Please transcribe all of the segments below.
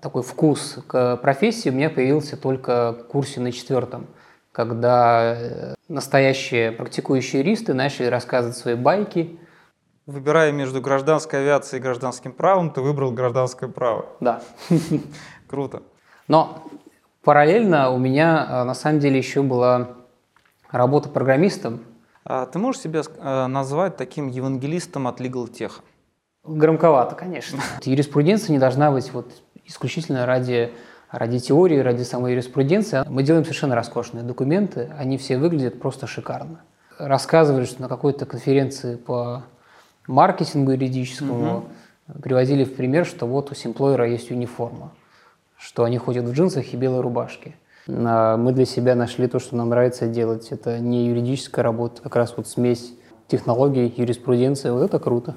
такой вкус к профессии у меня появился только в курсе на 4-м, когда настоящие практикующие юристы начали рассказывать свои байки. Выбирая между гражданской авиацией и гражданским правом, ты выбрал гражданское право. Да. Круто. Но параллельно у меня на самом деле еще была работа программистом. А ты можешь себя назвать таким евангелистом от лигалтеха? Громковато, конечно. Юриспруденция не должна быть вот исключительно ради теории, ради самой юриспруденции. Мы делаем совершенно роскошные документы, они все выглядят просто шикарно. Рассказывали, что на какой-то конференции по маркетингу юридическому приводили в пример, что вот у Simplawyer есть униформа, что они ходят в джинсах и белой рубашке. Мы для себя нашли то, что нам нравится делать. Это не юридическая работа, а как раз вот смесь технологий, юриспруденции. Вот это круто.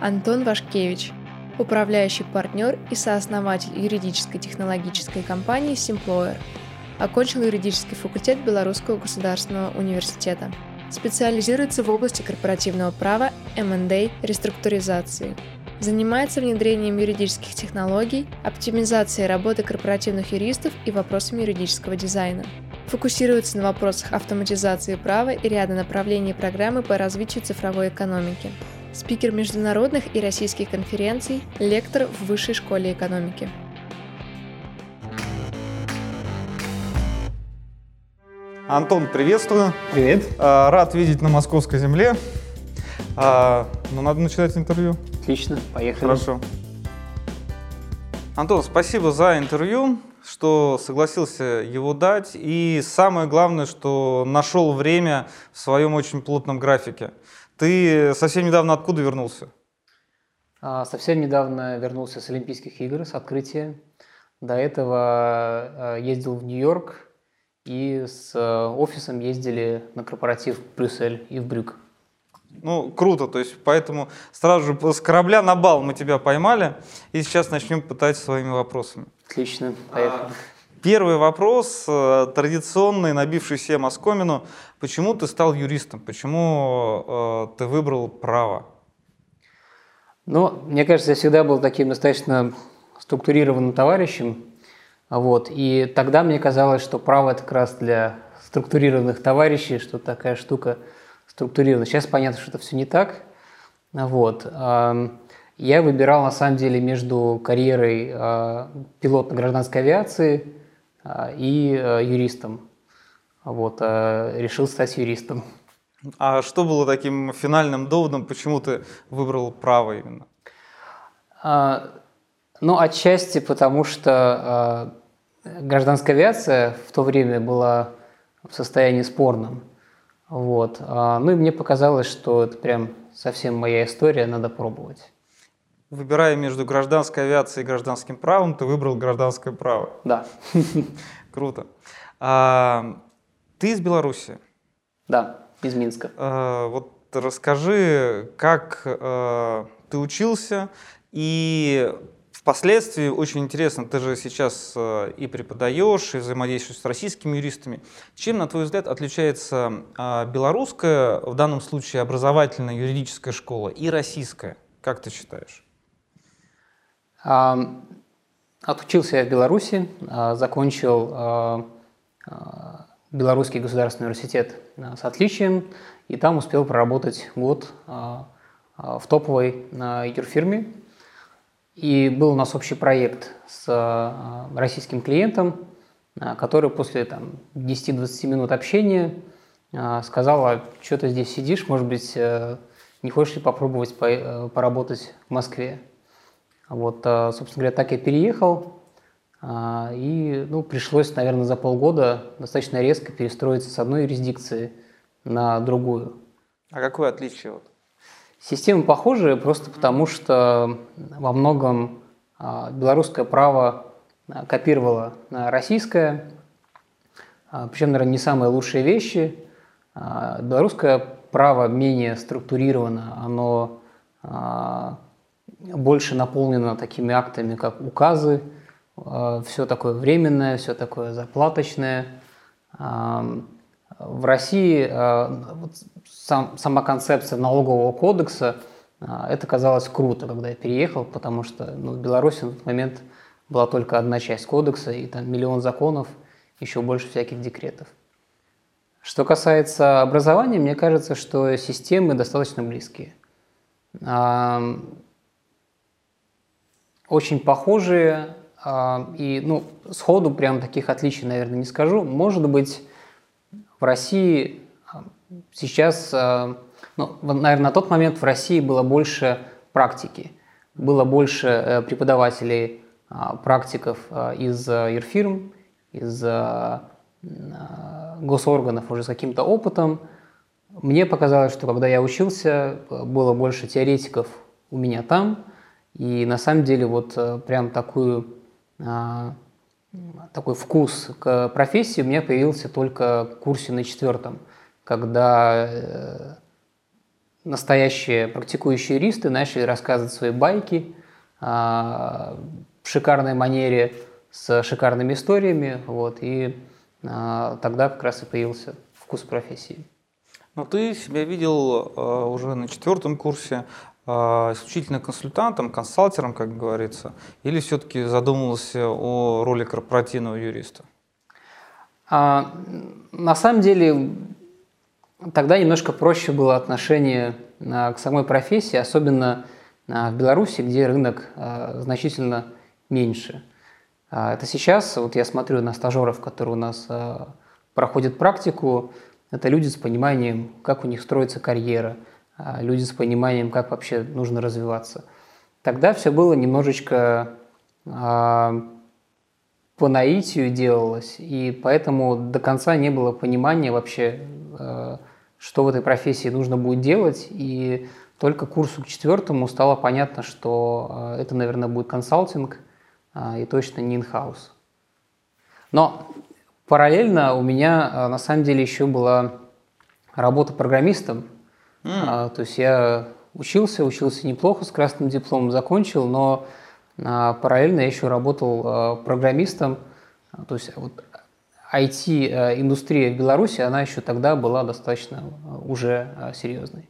Антон Вашкевич, управляющий партнер и сооснователь юридической технологической компании Simplawyer, окончил юридический факультет Белорусского государственного университета. Специализируется в области корпоративного права, M&A, реструктуризации. Занимается внедрением юридических технологий, оптимизацией работы корпоративных юристов и вопросами юридического дизайна. Фокусируется на вопросах автоматизации права и ряда направлений программы по развитию цифровой экономики. Спикер международных и российских конференций, лектор в Высшей школе экономики. Антон, приветствую. Привет. Рад видеть на московской земле. Но надо начинать интервью. Отлично, поехали. Хорошо. Антон, спасибо за интервью, что согласился его дать. И самое главное, что нашел время в своем очень плотном графике. Ты совсем недавно откуда вернулся? Совсем недавно вернулся с Олимпийских игр, с открытия. До этого ездил в Нью-Йорк. И с офисом ездили на корпоратив в Брюссель и в Брюгге. Ну, круто, то есть поэтому сразу же с корабля на бал мы тебя поймали, и сейчас начнем пытать своими вопросами. Отлично, поехали. Первый вопрос, традиционный, набивший себе оскомину. Почему ты стал юристом? Почему ты выбрал право? Ну, мне кажется, я всегда был таким достаточно структурированным товарищем. Вот. И тогда мне казалось, что право – это как раз для структурированных товарищей, что такая штука структурирована. Сейчас понятно, что это все не так. Вот. Я выбирал, на самом деле, между карьерой пилота гражданской авиации и юристом. Вот. Решил стать юристом. А что было таким финальным доводом, почему ты выбрал право именно? Ну, отчасти потому, что гражданская авиация в то время была в состоянии спорном. Вот. Ну и мне показалось, что это прям совсем моя история, надо пробовать. Выбирая между гражданской авиацией и гражданским правом, ты выбрал гражданское право. Да. Круто. Ты из Беларуси? Да, из Минска. Вот расскажи, как ты учился и... Впоследствии, очень интересно, ты же сейчас и преподаешь, и взаимодействуешь с российскими юристами. Чем, на твой взгляд, отличается белорусская, в данном случае образовательная юридическая школа, и российская? Как ты считаешь? Отучился я в Беларуси, закончил Белорусский государственный университет с отличием, и там успел проработать год в топовой юрфирме. И был у нас общий проект с российским клиентом, который после 10-20 минут общения сказал: а что ты здесь сидишь, может быть, не хочешь ли попробовать поработать в Москве? Вот, собственно говоря, так я переехал, и пришлось, наверное, за полгода достаточно резко перестроиться с одной юрисдикции на другую. А какое отличие? Системы похожие, просто потому что во многом белорусское право копировало российское, причем, наверное, не самые лучшие вещи. Белорусское право менее структурировано, оно больше наполнено такими актами, как указы, все такое временное, все такое заплаточное. В России сама концепция налогового кодекса, это казалось круто, когда я переехал, потому что в Беларуси на тот момент была только одна часть кодекса, и там миллион законов, еще больше всяких декретов. Что касается образования, мне кажется, что системы достаточно близкие. Очень похожие, и сходу прям таких отличий, наверное, не скажу. Может быть, в России сейчас, наверное, на тот момент в России было больше практики, было больше преподавателей, практиков из юрфирм, из госорганов уже с каким-то опытом. Мне показалось, что когда я учился, было больше теоретиков у меня там, и на самом деле вот прям такой вкус к профессии у меня появился только в курсе на 4-м, когда настоящие практикующие юристы начали рассказывать свои байки в шикарной манере, с шикарными историями, и тогда как раз и появился вкус профессии. Но ты себя видел уже на 4-м курсе исключительно консультантом, консалтером, как говорится, или все-таки задумывался о роли корпоративного юриста? На самом деле тогда немножко проще было отношение к самой профессии, особенно в Беларуси, где рынок значительно меньше. Это сейчас, вот я смотрю на стажеров, которые у нас проходят практику, это люди с пониманием, как у них строится карьера, люди с пониманием, как вообще нужно развиваться. Тогда все было немножечко по наитию делалось, и поэтому до конца не было понимания вообще, что в этой профессии нужно будет делать, и только к курсу к 4-му стало понятно, что это, наверное, будет консалтинг, и точно не инхаус. Но параллельно у меня на самом деле еще была работа программистом. То есть я учился неплохо, с красным дипломом закончил, но параллельно я еще работал программистом. То есть вот IT-индустрия в Беларуси, она еще тогда была достаточно уже серьезной.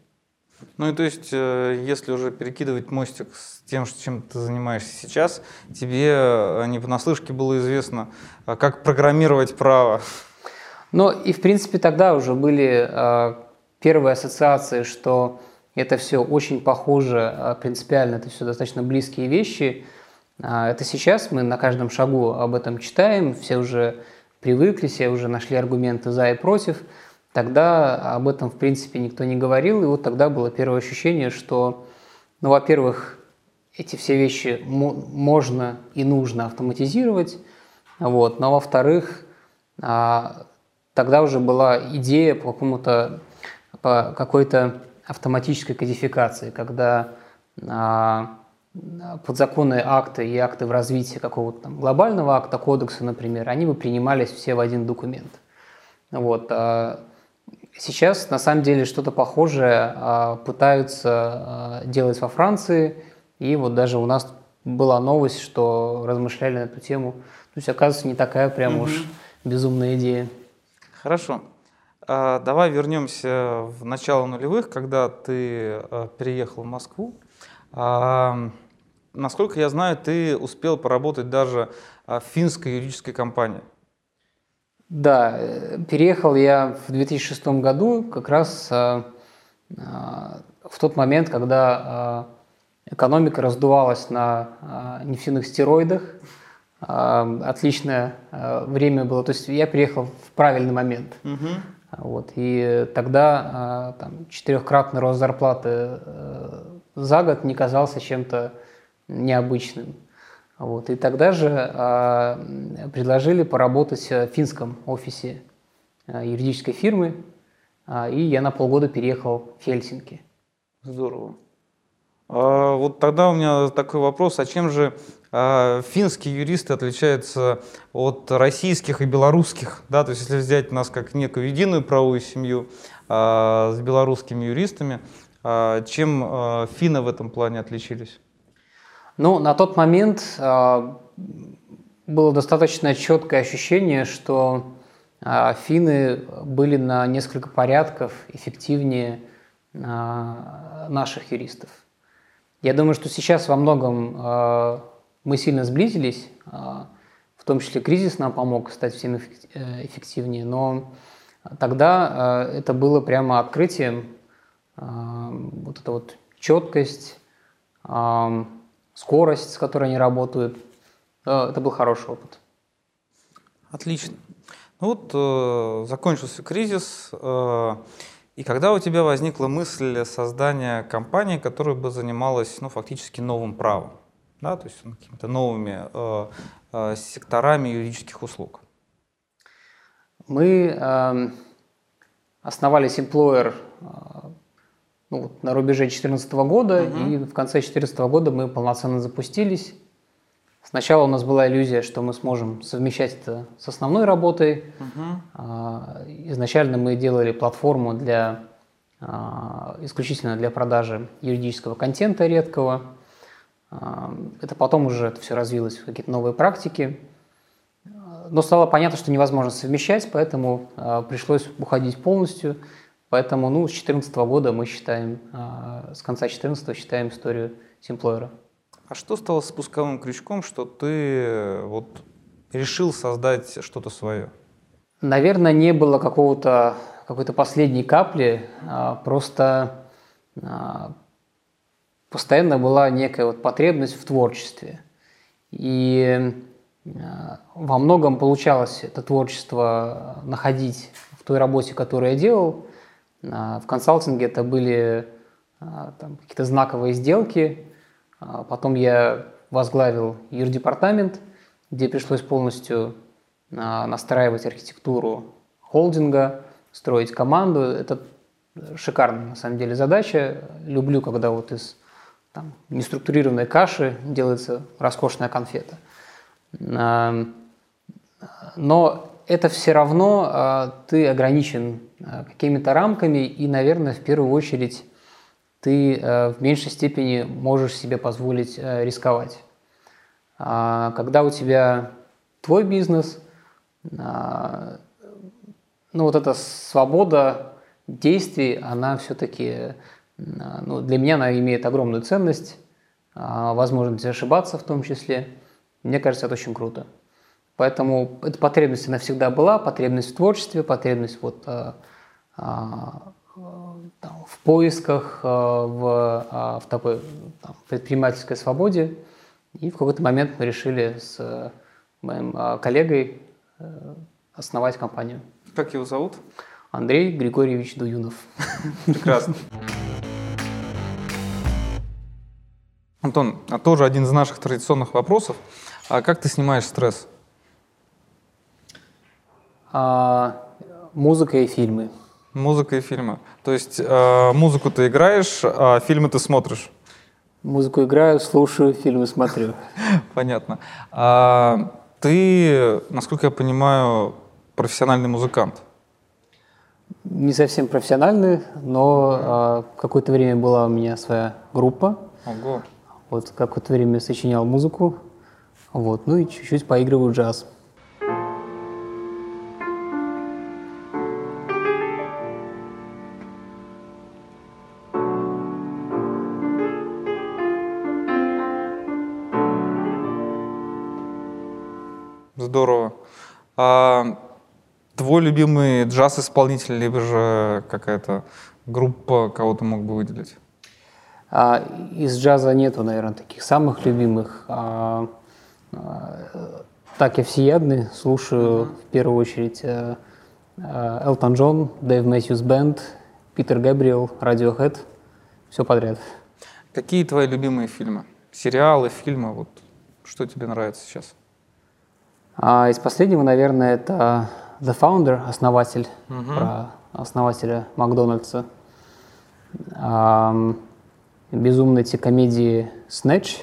Ну и то есть, если уже перекидывать мостик с тем, чем ты занимаешься сейчас, тебе не понаслышке было известно, как программировать право. Ну и в принципе тогда уже были первые ассоциации, что это все очень похоже, принципиально это все достаточно близкие вещи. Это сейчас мы на каждом шагу об этом читаем, все уже привыкли, все уже нашли аргументы за и против. Тогда об этом, в принципе, никто не говорил, и вот тогда было первое ощущение, что, во-первых, эти все вещи можно и нужно автоматизировать, но, во-вторых, тогда уже была идея по какой-то автоматической кодификации, когда подзаконные акты и акты в развитии какого-то там глобального акта, кодекса, например, они бы принимались все в один документ. Сейчас, на самом деле, что-то похожее пытаются делать во Франции, и вот даже у нас была новость, что размышляли на эту тему. То есть, оказывается, не такая прям уж безумная идея. Хорошо. Давай вернемся в начало нулевых, когда ты переехал в Москву. Насколько я знаю, ты успел поработать даже в финской юридической компании. Да, переехал я в 2006 году, как раз в тот момент, когда экономика раздувалась на нефтяных стероидах. Отличное время было, то есть я переехал в правильный момент. И тогда там, 4-кратный рост зарплаты за год не казался чем-то необычным. И тогда же предложили поработать в финском офисе юридической фирмы, и я на полгода переехал в Хельсинки. Здорово. Вот тогда у меня такой вопрос, а чем же финские юристы отличаются от российских и белорусских? Да? То есть если взять нас как некую единую правовую семью с белорусскими юристами, чем финны в этом плане отличились? На тот момент было достаточно четкое ощущение, что Финны были на несколько порядков эффективнее наших юристов. Я думаю, что сейчас во многом мы сильно сблизились, в том числе кризис нам помог стать всем эффективнее, но тогда это было прямо открытием, вот эта вот четкость, скорость, с которой они работают. Это был хороший опыт. Отлично. Ну вот закончился кризис, и когда у тебя возникла мысль создания компании, которая бы занималась фактически новым правом, да, то есть какими-то новыми секторами юридических услуг? Мы основали Simplawyer на рубеже 2014 года, и в конце 2014 года мы полноценно запустились. Сначала у нас была иллюзия, что мы сможем совмещать это с основной работой. Изначально мы делали платформу исключительно для продажи юридического контента редкого. Это потом уже это все развилось в какие-то новые практики. Но стало понятно, что невозможно совмещать, поэтому пришлось уходить полностью. Поэтому с 2014 года мы считаем, с конца 2014 считаем историю Simplawyer. А что стало спусковым крючком, что ты решил создать что-то свое? Наверное, не было какой-то последней капли, просто постоянно была некая потребность в творчестве. И во многом получалось это творчество находить в той работе, которую я делал. В консалтинге это были какие-то знаковые сделки. Потом я возглавил юрдепартамент, где пришлось полностью настраивать архитектуру холдинга, строить команду. Это шикарная, на самом деле, задача. Люблю, когда из неструктурированной каши делается роскошная конфета. Но это все равно ты ограничен какими-то рамками и, наверное, в первую очередь ты в меньшей степени можешь себе позволить рисковать. Когда у тебя твой бизнес, эта свобода действий, она все-таки, для меня она имеет огромную ценность, возможность ошибаться в том числе. Мне кажется, это очень круто. Поэтому эта потребность она всегда была, потребность в творчестве, потребность в поисках, в такой предпринимательской свободе. И в какой-то момент мы решили с моим коллегой основать компанию. Как его зовут? Андрей Григорьевич Дуюнов. Прекрасно. Антон, а тоже один из наших традиционных вопросов. А как ты снимаешь стресс? Музыка и фильмы. Музыка и фильмы. То есть музыку ты играешь, а фильмы ты смотришь? Музыку играю, слушаю, фильмы смотрю. Понятно. Ты, насколько я понимаю, профессиональный музыкант? Не совсем профессиональный, но какое-то время была у меня своя группа. Ого. Какое-то время сочинял музыку. И чуть-чуть поигрываю в джаз. Здорово. Твой любимый джаз-исполнитель, либо же какая-то группа, кого ты мог бы выделить? Из джаза нету, наверное, таких самых любимых. Так я всеядный, слушаю в первую очередь Elton John, Dave Matthews Band, Peter Gabriel, Radiohead, все подряд. Какие твои любимые фильмы? Сериалы, фильмы, что тебе нравится сейчас? А из последнего, наверное, это The Founder, основатель, про основателя Макдональдса. Безумные эти комедии «Снэтч»,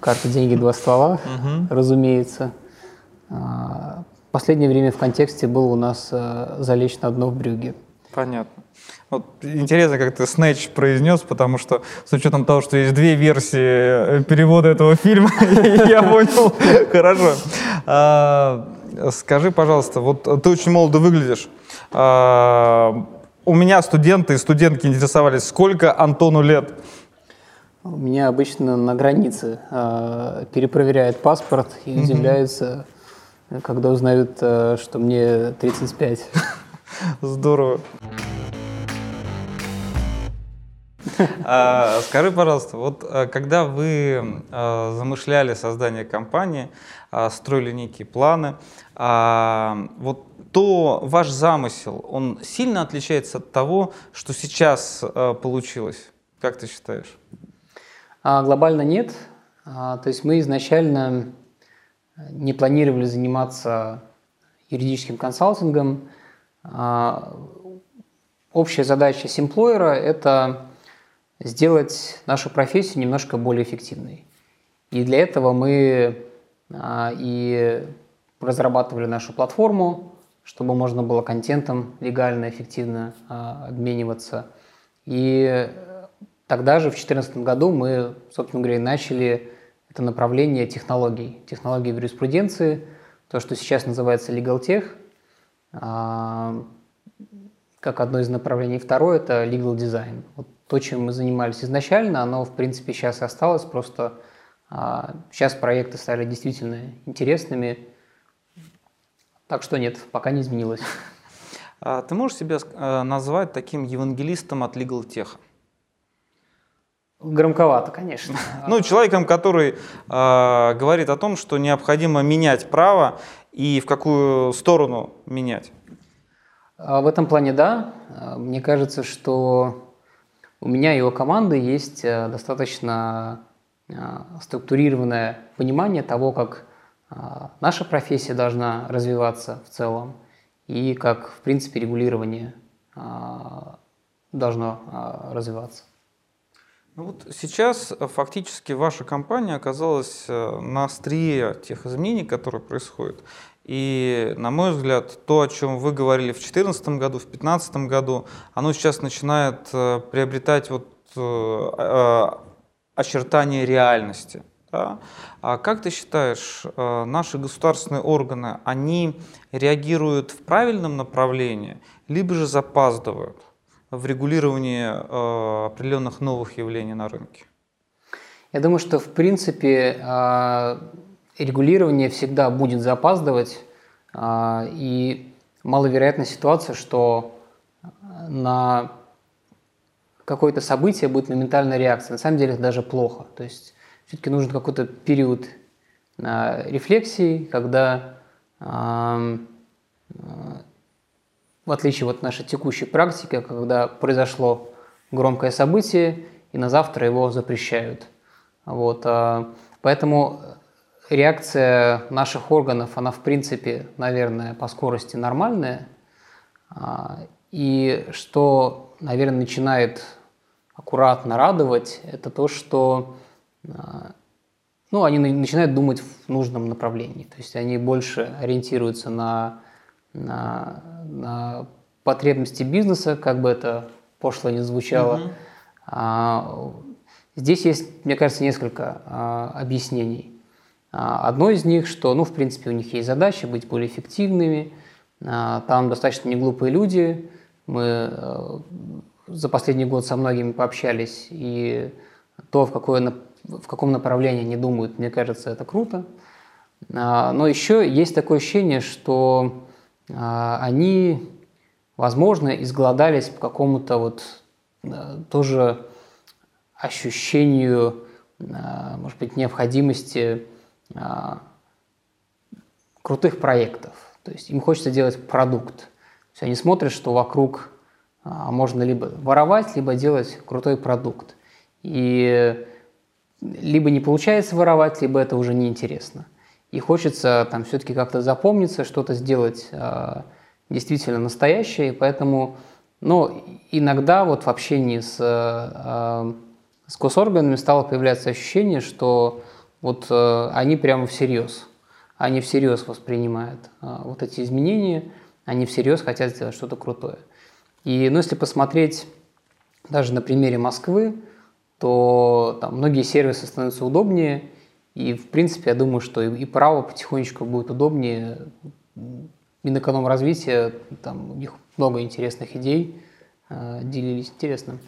«Карты, деньги, два ствола», разумеется. Последнее время в контексте был у нас «Залечь на дно в Брюгге». Понятно. Интересно, как ты «Снэтч» произнес, потому что с учетом того, что есть две версии перевода этого фильма, я понял. Хорошо. Скажи, пожалуйста, вот ты очень молодо выглядишь. У меня студенты и студентки интересовались, сколько Антону лет? У меня обычно на границе перепроверяют паспорт и удивляются, когда узнают, что мне 35. Здорово. Скажи, пожалуйста, вот когда вы замышляли создание компании, строили некие планы, вот то ваш замысел, он сильно отличается от того, что сейчас получилось? Как ты считаешь? Глобально нет. То есть мы изначально не планировали заниматься юридическим консалтингом. Общая задача Simplawyer – это сделать нашу профессию немножко более эффективной. И для этого мы и разрабатывали нашу платформу, чтобы можно было контентом легально, эффективно обмениваться. И тогда же, в 2014 году, мы, собственно говоря, начали это направление технологий. Технологии в юриспруденции, то, что сейчас называется Legal Tech, как одно из направлений. Второе – это Legal Design. Вот то, чем мы занимались изначально, оно, в принципе, сейчас и осталось. Просто сейчас проекты стали действительно интересными. Так что нет, пока не изменилось. Ты можешь себя назвать таким евангелистом от Legal Tech? Громковато, конечно. Ну, человеком, который говорит о том, что необходимо менять право и в какую сторону менять. В этом плане да. Мне кажется, что у меня и у команды есть достаточно структурированное понимание того, как наша профессия должна развиваться в целом и как, в принципе, регулирование должно развиваться. Ну вот сейчас фактически ваша компания оказалась на острие тех изменений, которые происходят. И, на мой взгляд, то, о чем вы говорили в 2014 году, в 2015 году, оно сейчас начинает приобретать вот, очертания реальности. Да? А как ты считаешь, наши государственные органы, они реагируют в правильном направлении, либо же запаздывают в регулировании определенных новых явлений на рынке? Я думаю, что в принципе регулирование всегда будет запаздывать, и маловероятна ситуация, что на какое-то событие будет моментальная реакция. На самом деле это даже плохо. То есть все-таки нужен какой-то период рефлексии, когда в отличие от нашей текущей практики, когда произошло громкое событие, и на завтра его запрещают. Вот. Поэтому реакция наших органов, она в принципе, наверное, по скорости нормальная. И что, наверное, начинает аккуратно радовать, это то, что ну, они начинают думать в нужном направлении. То есть они больше ориентируются на потребности бизнеса, как бы это пошло ни звучало. Здесь есть, мне кажется, несколько объяснений. Одно из них, что, ну, в принципе, у них есть задача быть более эффективными. Там достаточно неглупые люди. Мы за последний год со многими пообщались, и то, в каком направлении они думают, мне кажется, это круто. Но еще есть такое ощущение, что они, возможно, изголодались по какому-то вот тоже ощущению, может быть, необходимости крутых проектов. То есть им хочется делать продукт. То есть они смотрят, что вокруг можно либо воровать, либо делать крутой продукт. И либо не получается воровать, либо это уже неинтересно. И хочется там все-таки как-то запомниться, что-то сделать действительно настоящее. Поэтому иногда вот в общении с госорганами стало появляться ощущение, что вот они прямо всерьез. Они всерьез воспринимают вот эти изменения, они всерьез хотят сделать что-то крутое. И если посмотреть даже на примере Москвы, то там многие сервисы становятся удобнее. И, в принципе, я думаю, что и право потихонечку будет удобнее Минэкономразвитие, там у них много интересных идей, делились интересным.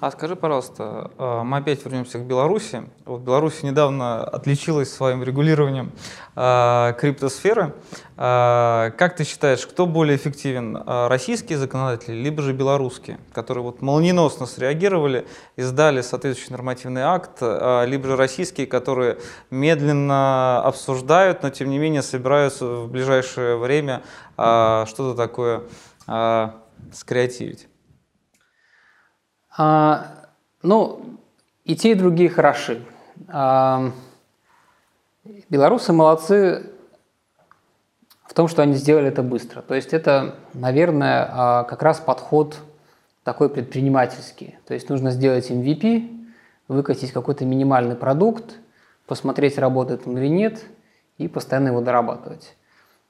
А скажи, пожалуйста, мы опять вернемся к Беларуси. Вот Беларусь недавно отличилась своим регулированием криптосферы. Как ты считаешь, кто более эффективен, российские законодатели, либо же белорусские, которые вот молниеносно среагировали, издали соответствующий нормативный акт, либо же российские, которые медленно обсуждают, но тем не менее собираются в ближайшее время что-то такое скреативить? Ну, и те, и другие хороши. Белорусы молодцы в том, что они сделали это быстро. То есть это, наверное, как раз подход такой предпринимательский. То есть нужно сделать MVP, выкатить какой-то минимальный продукт, посмотреть, работает он или нет, и постоянно его дорабатывать.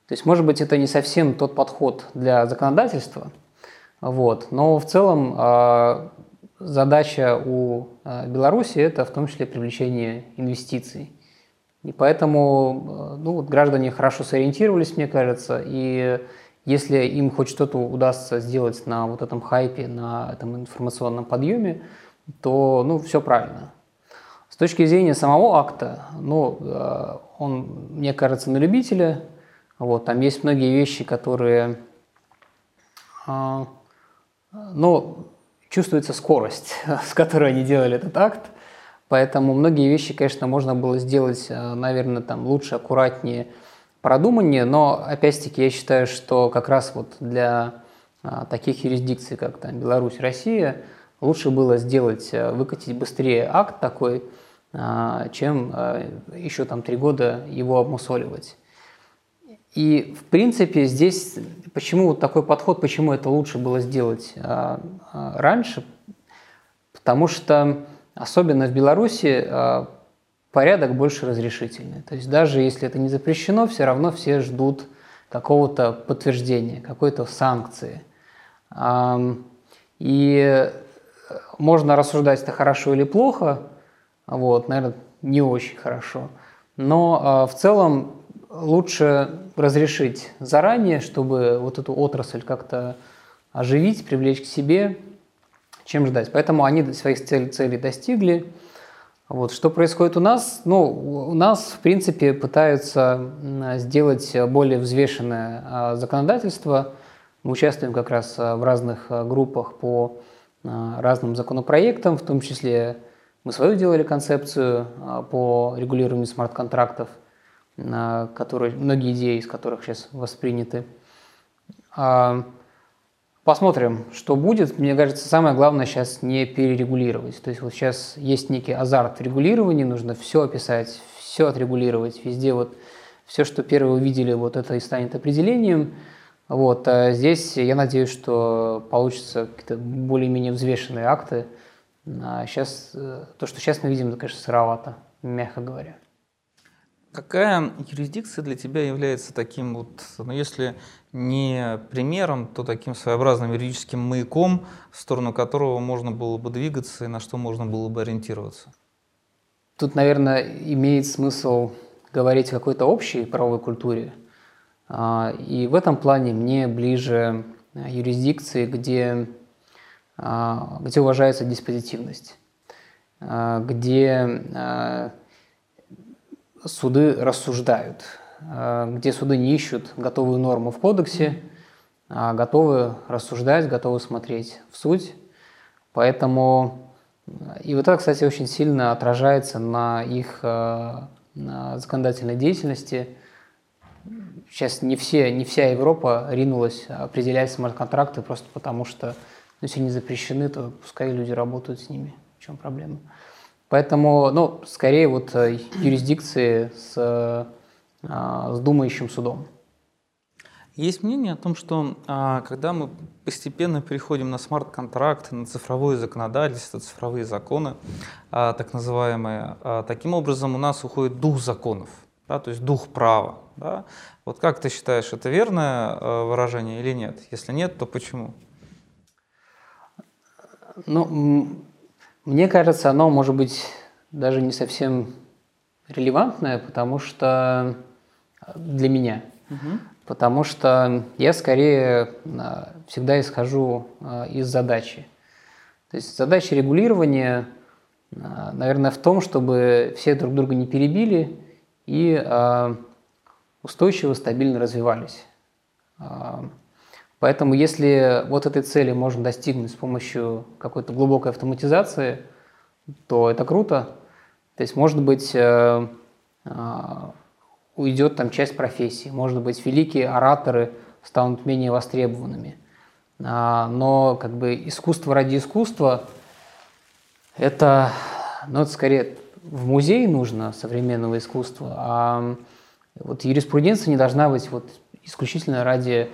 То есть, может быть, это не совсем тот подход для законодательства, вот, но в целом задача у Беларуси – это в том числе привлечение инвестиций. И поэтому вот граждане хорошо сориентировались, мне кажется, и если им хоть что-то удастся сделать на вот этом хайпе, на этом информационном подъеме, то все правильно. С точки зрения самого акта, он, мне кажется, на любителя. Вот, там есть многие вещи, которые… чувствуется скорость, с которой они делали этот акт, поэтому многие вещи, конечно, можно было сделать, наверное, там лучше, аккуратнее, продуманнее, но, опять-таки, я считаю, что как раз вот для таких юрисдикций, как там Беларусь, Россия, лучше было сделать, выкатить быстрее акт такой, чем еще там 3 года его обмусоливать. И, в принципе, здесь почему вот такой подход, почему это лучше было сделать раньше? Потому что, особенно в Беларуси, порядок больше разрешительный. То есть даже если это не запрещено, все равно все ждут какого-то подтверждения, какой-то санкции. И можно рассуждать, это хорошо или плохо, вот, наверное, не очень хорошо. Но в целом лучше разрешить заранее, чтобы вот эту отрасль как-то оживить, привлечь к себе, чем ждать. Поэтому они своих целей достигли. Вот. Что происходит у нас? У нас, в принципе, пытаются сделать более взвешенное законодательство. Мы участвуем как раз в разных группах по разным законопроектам, в том числе мы свою делали концепцию по регулированию смарт-контрактов, многие идеи из которых сейчас восприняты. Посмотрим, что будет. Мне кажется, самое главное сейчас не перерегулировать. То есть вот сейчас есть некий азарт в регулировании, нужно все описать, все отрегулировать, везде вот все, что первое увидели, вот это и станет определением. Вот. А здесь я надеюсь, что получатся какие-то более-менее взвешенные акты. А сейчас, то, что сейчас мы видим, это, конечно, сыровато, мягко говоря. Какая юрисдикция для тебя является таким вот, если не примером, то таким своеобразным юридическим маяком, в сторону которого можно было бы двигаться и на что можно было бы ориентироваться? Тут, наверное, имеет смысл говорить о какой-то общей правовой культуре. И в этом плане мне ближе юрисдикции, где уважается диспозитивность, где суды рассуждают, где суды не ищут готовую норму в кодексе, а готовы рассуждать, готовы смотреть в суть. Поэтому и вот это, кстати, очень сильно отражается на их законодательной деятельности. Сейчас не вся Европа ринулась определять смарт-контракты просто потому, что если не запрещены, то пускай люди работают с ними. В чем проблема? Поэтому, скорее, вот юрисдикции с думающим судом. Есть мнение о том, что когда мы постепенно переходим на смарт-контракты, на цифровое законодательство, цифровые законы, так называемые, таким образом у нас уходит дух законов, да, то есть дух права. Да? Вот как ты считаешь, это верное выражение или нет? Если нет, то почему? Мне кажется, оно может быть даже не совсем релевантное, потому что для меня. Угу. потому что я скорее всегда исхожу из задачи. То есть задача регулирования, наверное, в том, чтобы все друг друга не перебили и устойчиво, стабильно развивались. Поэтому если вот этой цели можно достигнуть с помощью какой-то глубокой автоматизации, то это круто. То есть, может быть, уйдет там часть профессии, может быть, великие ораторы станут менее востребованными. Но как бы искусство ради искусства – это, ну, это скорее в музее нужно современного искусства, а вот юриспруденция не должна быть вот исключительно ради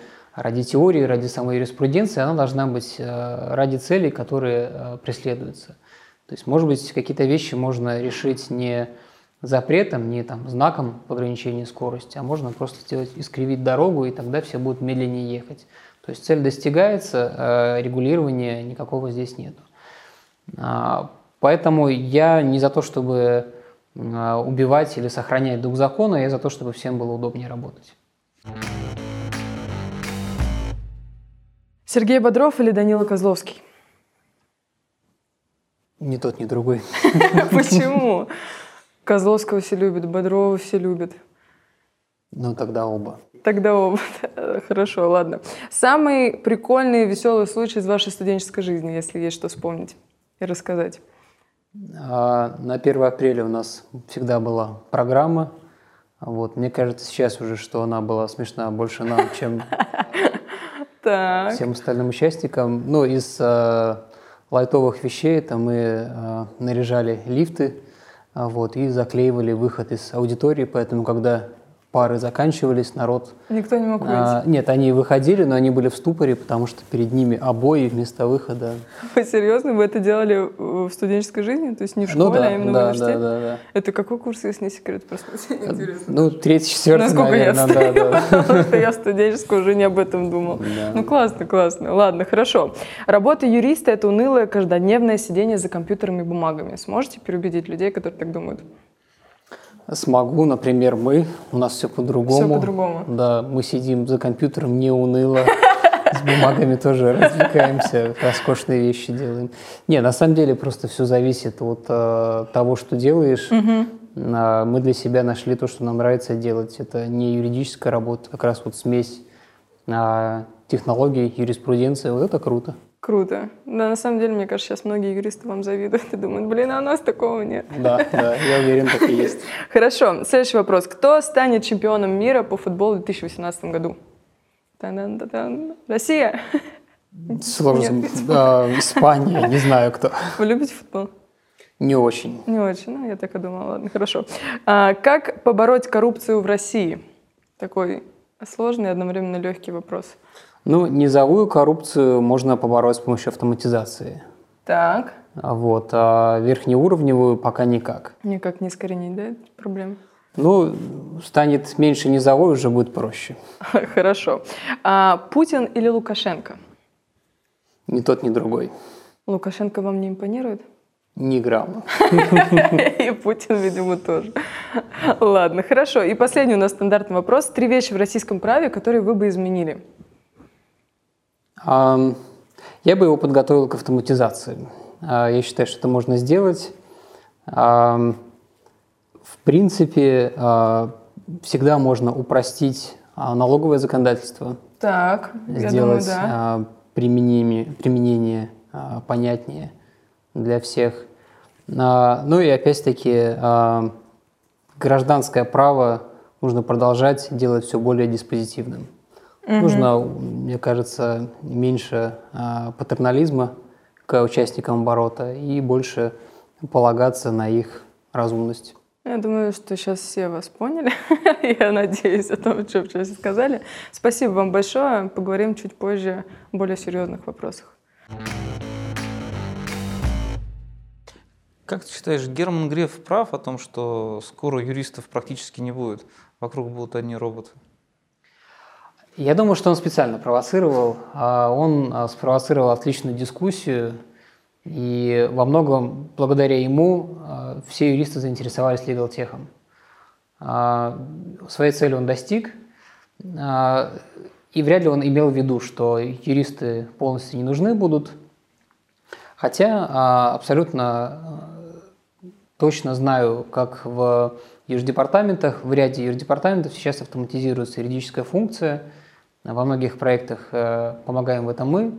теории, ради самой юриспруденции, она должна быть ради целей, которые преследуются. То есть, может быть, какие-то вещи можно решить не запретом, не там, знаком ограничения скорости, а можно просто сделать, искривить дорогу, и тогда все будут медленнее ехать. То есть цель достигается, регулирования никакого здесь нет. Поэтому я не за то, чтобы убивать или сохранять дух закона, я за то, чтобы всем было удобнее работать. Сергей Бодров или Данила Козловский? Ни тот, ни другой. Почему? Козловского все любят, Бодрова все любят. Ну, тогда оба. Тогда оба. Хорошо, ладно. Самый прикольный и веселый случай из вашей студенческой жизни, если есть что вспомнить и рассказать. На 1 апреля у нас всегда была программа. Вот, мне кажется, сейчас уже, что она была смешна больше нам, чем всем остальным участникам. Ну, из лайтовых вещей это мы наряжали лифты, вот, и заклеивали выход из аудитории, поэтому, когда пары заканчивались, народ... Никто не мог выйти? Нет, они выходили, но они были в ступоре, потому что перед ними обои вместо выхода. Вы серьезно? Вы это делали в студенческой жизни? То есть не в школе, а именно в университете? Да. Это какой курс, если не секрет? Просто очень интересно. Ну, 3-4, наверное. Насколько я отстаю, потому что я в студенческой уже не об этом думал. Ну, классно. Ладно, хорошо. Работа юриста – это унылое каждодневное сидение за компьютерами и бумагами. Сможете переубедить людей, которые так думают? Смогу, например, у нас все по-другому. Все по-другому. Да, мы сидим за компьютером, не уныло, с бумагами тоже развлекаемся, роскошные вещи делаем. Не, на самом деле просто все зависит от того, что делаешь. Мы для себя нашли то, что нам нравится делать. Это не юридическая работа, как раз вот смесь технологий, юриспруденции. Вот это круто. Круто. Да, на самом деле, мне кажется, сейчас многие юристы вам завидуют и думают, блин, а у нас такого нет. Да, я уверен, так и есть. Хорошо, следующий вопрос. Кто станет чемпионом мира по футболу в 2018 году? Россия? Сложно. Испания, не знаю кто. Вы любите футбол? Не очень. Не очень, ну я так и думала, ладно, хорошо. Как побороть коррупцию в России? Такой сложный и одновременно легкий вопрос. Ну, низовую коррупцию можно побороть с помощью автоматизации. Так. Вот, а верхнеуровневую пока никак. Никак не искоренить, да, проблем? Ну, станет меньше низовой, уже будет проще. Хорошо. Путин или Лукашенко? Ни тот, ни другой. Лукашенко вам не импонирует? Ни грамма. И Путин, видимо, тоже. Ладно, хорошо. И последний у нас стандартный вопрос. 3 вещи в российском праве, которые вы бы изменили. Я бы его подготовил к автоматизации. Я считаю, что это можно сделать. В принципе, всегда можно упростить налоговое законодательство. Так, я сделать думаю, да. Применение понятнее для всех. Ну и опять-таки гражданское право нужно продолжать делать все более диспозитивным. Нужно, мне кажется, меньше патернализма к участникам оборота и больше полагаться на их разумность. Я думаю, что сейчас все вас поняли. Я надеюсь о том, что вчера сказали. Спасибо вам большое. Поговорим чуть позже о более серьезных вопросах. Как ты считаешь, Герман Греф прав о том, что скоро юристов практически не будет? Вокруг будут одни роботы. Я думаю, что он специально провоцировал. Он спровоцировал отличную дискуссию, и во многом благодаря ему все юристы заинтересовались легалтехом. Своей цели он достиг. И вряд ли он имел в виду, что юристы полностью не нужны будут. Хотя абсолютно точно знаю, как в юрдепартаментах, в ряде юрдепартаментов сейчас автоматизируется юридическая функция. Во многих проектах помогаем в этом мы.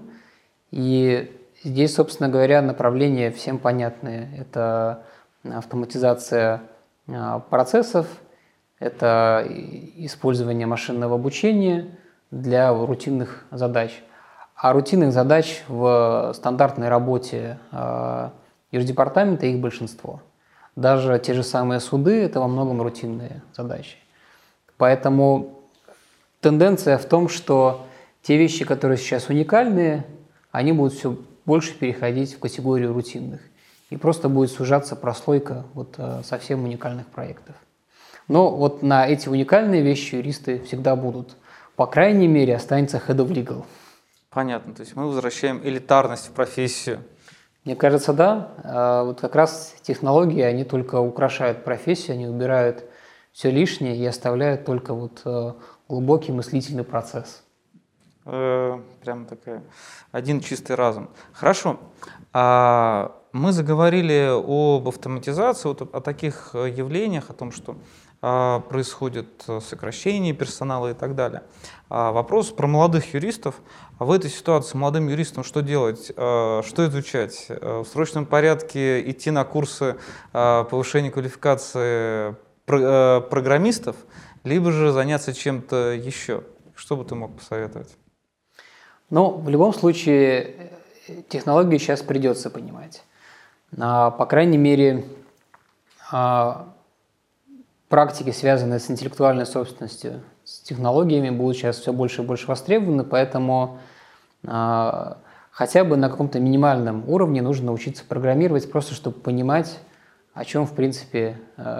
И здесь, собственно говоря, направления всем понятные. Это автоматизация процессов, это использование машинного обучения для рутинных задач. А рутинных задач в стандартной работе юрдепартамента их большинство. Даже те же самые суды – это во многом рутинные задачи. Поэтому тенденция в том, что те вещи, которые сейчас уникальные, они будут все больше переходить в категорию рутинных. И просто будет сужаться прослойка вот совсем уникальных проектов. Но вот на эти уникальные вещи юристы всегда будут. По крайней мере, останется head of legal. Понятно. То есть мы возвращаем элитарность в профессию. Мне кажется, да. Вот как раз технологии, они только украшают профессию, они убирают все лишнее и оставляют только вот глубокий мыслительный процесс. Прямо такая. Один чистый разум. Хорошо. Мы заговорили об автоматизации, вот о таких явлениях, о том, что происходит сокращение персонала и так далее. Вопрос про молодых юристов. В этой ситуации молодым юристам что делать, что изучать? В срочном порядке идти на курсы повышения квалификации программистов, либо же заняться чем-то еще? Что бы ты мог посоветовать? Ну, в любом случае, технологии сейчас придется понимать. По крайней мере, практики, связанные с интеллектуальной собственностью, с технологиями, будут сейчас все больше и больше востребованы, поэтому хотя бы на каком-то минимальном уровне нужно научиться программировать, просто чтобы понимать, о чем, в принципе,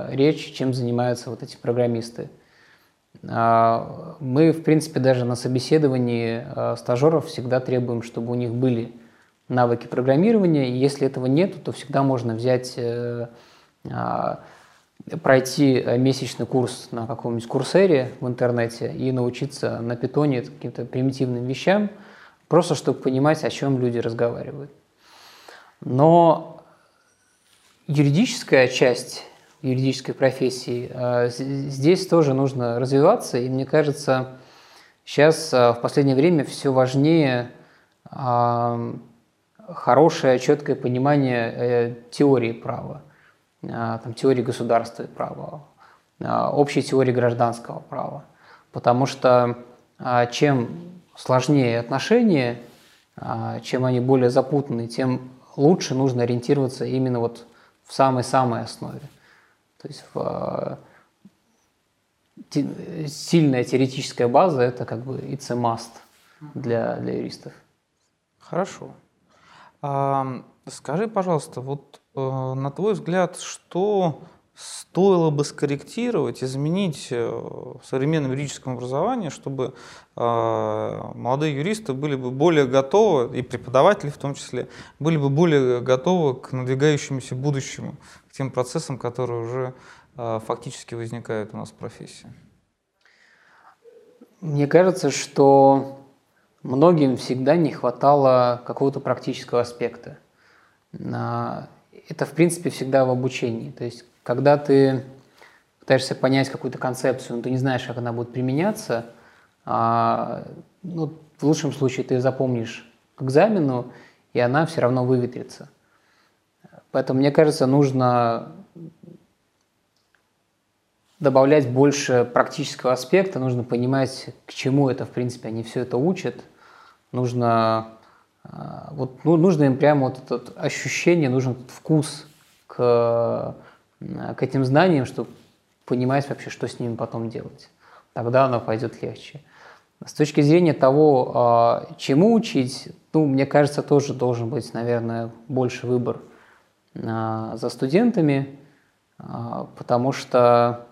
речь, чем занимаются вот эти программисты. Мы, в принципе, даже на собеседовании стажеров всегда требуем, чтобы у них были навыки программирования, и если этого нет, то всегда можно взять, пройти месячный курс на каком-нибудь курсере в интернете и научиться на питоне каким-то примитивным вещам, просто чтобы понимать, о чем люди разговаривают. Но юридическая часть юридической профессии здесь тоже нужно развиваться, и мне кажется, сейчас в последнее время все важнее хорошее, четкое понимание теории права, там, теории государства и права, общей теории гражданского права. Потому что чем сложнее отношения, чем они более запутанные, тем лучше нужно ориентироваться именно вот в самой-самой основе. То есть сильная теоретическая база – это как бы it's a must для юристов. Хорошо. Скажи, пожалуйста, вот на твой взгляд, что стоило бы скорректировать, изменить в современном юридическом образовании, чтобы молодые юристы были бы более готовы, и преподаватели в том числе, были бы более готовы к надвигающемуся будущему, к тем процессам, которые уже фактически возникают у нас в профессии? Мне кажется, что многим всегда не хватало какого-то практического аспекта. Это, в принципе, всегда в обучении. То есть, когда ты пытаешься понять какую-то концепцию, но ты не знаешь, как она будет применяться, ну, в лучшем случае ты запомнишь к экзамену, и она все равно выветрится. Поэтому, мне кажется, нужно добавлять больше практического аспекта, нужно понимать, к чему это, в принципе, они все это учат. Нужно им прямо вот это ощущение, нужен этот вкус к этим знаниям, чтобы понимать вообще, что с ними потом делать. Тогда оно пойдет легче. С точки зрения того, чему учить, ну, мне кажется, тоже должен быть, наверное, больше выбор за студентами, потому что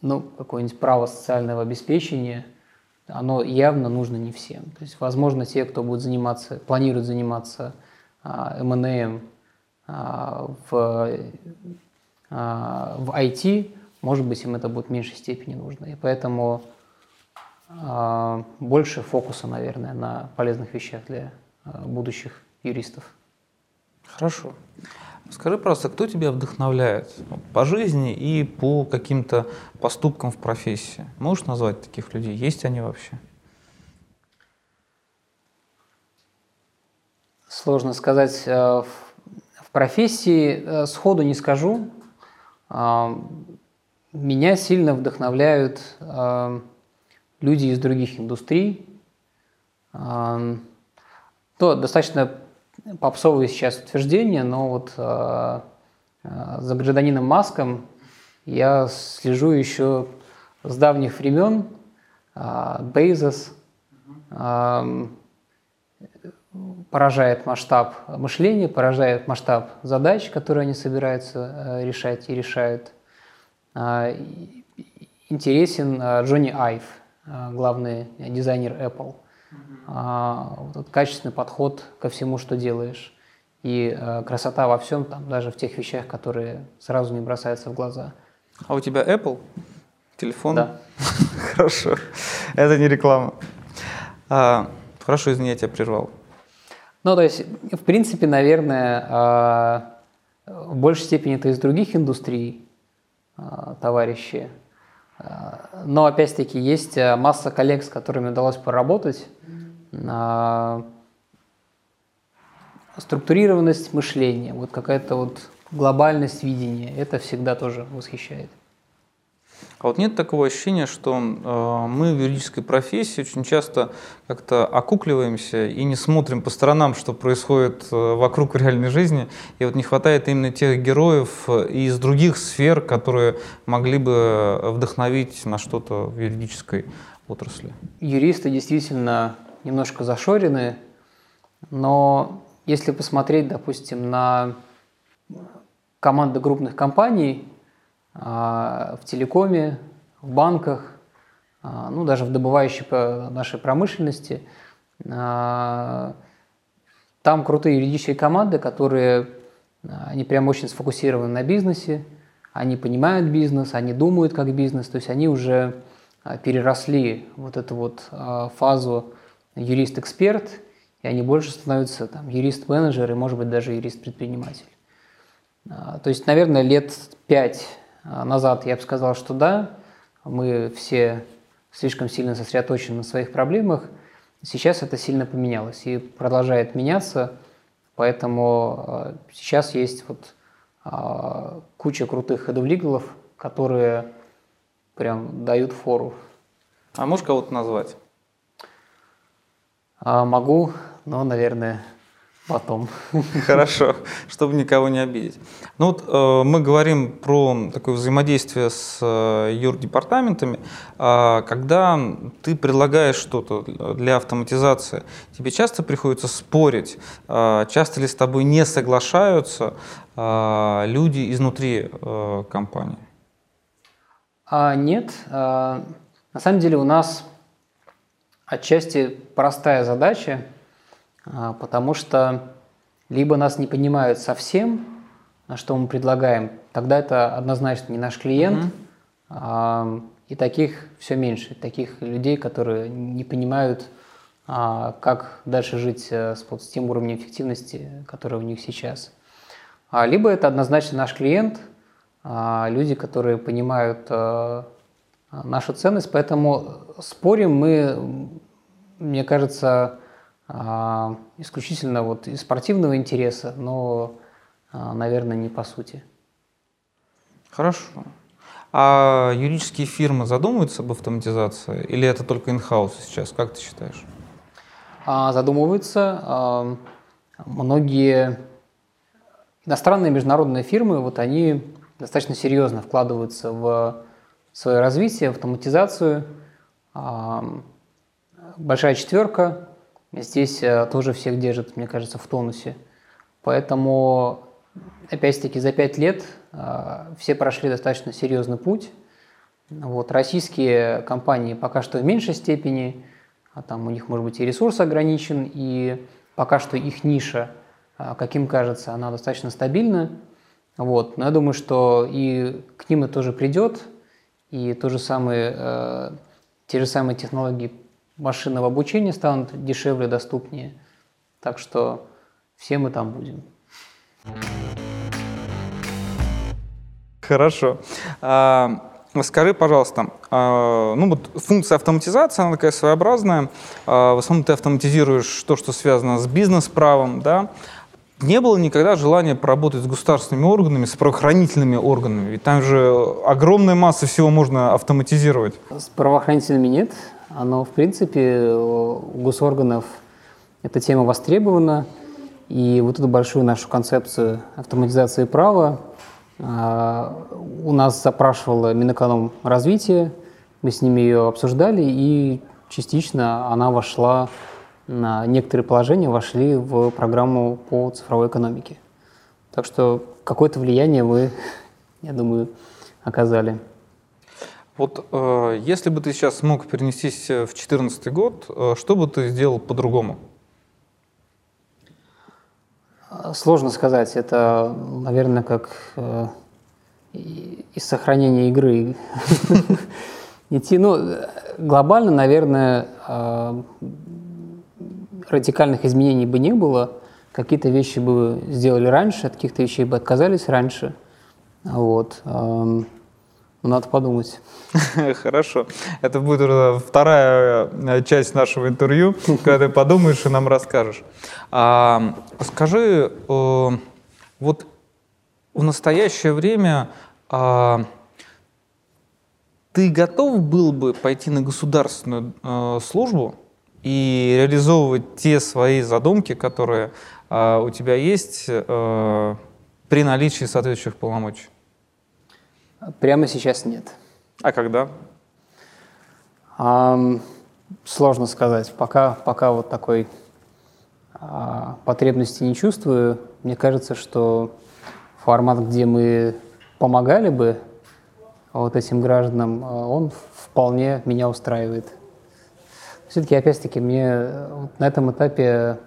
ну, какое-нибудь право социального обеспечения, оно явно нужно не всем. То есть, возможно, те, кто будет планирует заниматься M&A в IT, может быть, им это будет в меньшей степени нужно. И поэтому больше фокуса, наверное, на полезных вещах для будущих юристов. Хорошо. Скажи просто, кто тебя вдохновляет по жизни и по каким-то поступкам в профессии? Можешь назвать таких людей? Есть они вообще? Сложно сказать. В профессии сходу не скажу. Меня сильно вдохновляют люди из других индустрий. То достаточно попсовые сейчас утверждения, но вот за гражданином Маском я слежу еще с давних времен. Безос поражает масштаб мышления, поражает масштаб задач, которые они собираются решать и решают. Интересен Джонни Айв, главный дизайнер Apple. Вот, качественный подход ко всему, что делаешь. И красота во всем, там, даже в тех вещах, которые сразу не бросаются в глаза. А у тебя Apple? Телефон? Да. Хорошо. Это не реклама. Хорошо, извини, я тебя прервал. Ну, то есть, в принципе, наверное, в большей степени это из других индустрий, товарищи. Но, опять-таки, есть масса коллег, с которыми удалось поработать. Структурированность мышления, вот какая-то вот глобальность видения, это всегда тоже восхищает. А вот нет такого ощущения, что мы в юридической профессии очень часто как-то окукливаемся и не смотрим по сторонам, что происходит вокруг в реальной жизни, и вот не хватает именно тех героев из других сфер, которые могли бы вдохновить на что-то в юридической отрасли. Юристы действительно немножко зашорены, но если посмотреть, допустим, на команды крупных компаний, в телекоме, в банках, ну, даже в добывающей нашей промышленности. Там крутые юридические команды, которые, они прям очень сфокусированы на бизнесе, они понимают бизнес, они думают как бизнес, то есть они уже переросли вот эту вот фазу юрист-эксперт, и они больше становятся там юрист-менеджер и, может быть, даже юрист-предприниматель. То есть, наверное, лет 5 назад я бы сказал, что да, мы все слишком сильно сосредоточены на своих проблемах. Сейчас это сильно поменялось и продолжает меняться, поэтому сейчас есть вот куча крутых head-of-legal, которые прям дают фору. А можешь кого-то назвать? Могу, но, наверное, потом. Хорошо, чтобы никого не обидеть. Ну вот мы говорим про такое взаимодействие с юрдепартаментами. Когда ты предлагаешь что-то для автоматизации, тебе часто приходится спорить? Часто ли с тобой не соглашаются люди изнутри компании? Нет. На самом деле у нас отчасти простая задача, потому что либо нас не понимают совсем, что мы предлагаем, тогда это однозначно не наш клиент, и таких все меньше, таких людей, которые не понимают, как дальше жить с тем уровнем эффективности, который у них сейчас. Либо это однозначно наш клиент, люди, которые понимают нашу ценность, поэтому спорим мы, мне кажется, исключительно вот из спортивного интереса, но, наверное, не по сути. Хорошо. А юридические фирмы задумываются об автоматизации или это только in-house сейчас? Как ты считаешь? Задумываются. Многие иностранные международные фирмы, вот они достаточно серьезно вкладываются в свое развитие, в автоматизацию. Большая четверка. Здесь тоже всех держит, мне кажется, в тонусе. Поэтому, опять-таки, за 5 лет все прошли достаточно серьезный путь. Вот, российские компании пока что в меньшей степени, а там у них, может быть, и ресурс ограничен, и пока что их ниша, каким кажется, она достаточно стабильна. Вот, но я думаю, что и к ним это тоже придет, и то же самое те же самые технологии машинного обучения станут дешевле, доступнее. Так что все мы там будем. Хорошо. Скажи, пожалуйста, ну вот функция автоматизации, она такая своеобразная. В основном ты автоматизируешь то, что связано с бизнес-правом, да? Не было никогда желания поработать с государственными органами, с правоохранительными органами? Ведь там же огромная масса всего можно автоматизировать. С правоохранительными нет. Но, в принципе, у госорганов эта тема востребована. И вот эту большую нашу концепцию автоматизации права у нас запрашивало Минэкономразвитие. Мы с ними ее обсуждали, и частично она вошла... Некоторые положения вошли в программу по цифровой экономике. Так что какое-то влияние вы, я думаю, оказали. Вот если бы ты сейчас мог перенестись в 2014 год, что бы ты сделал по-другому? Сложно сказать. Это, наверное, как из сохранения игры идти. Ну, глобально, наверное, радикальных изменений бы не было, какие-то вещи бы сделали раньше, от каких-то вещей бы отказались раньше. Вот. Надо подумать. Хорошо. Это будет вторая часть нашего интервью, когда ты подумаешь и нам расскажешь. Скажи, вот в настоящее время ты готов был бы пойти на государственную службу и реализовывать те свои задумки, которые у тебя есть при наличии соответствующих полномочий? Прямо сейчас нет. А когда? Сложно сказать. Пока вот такой потребности не чувствую. Мне кажется, что формат, где мы помогали бы вот этим гражданам, он вполне меня устраивает. Все-таки, опять-таки, мне на этом этапе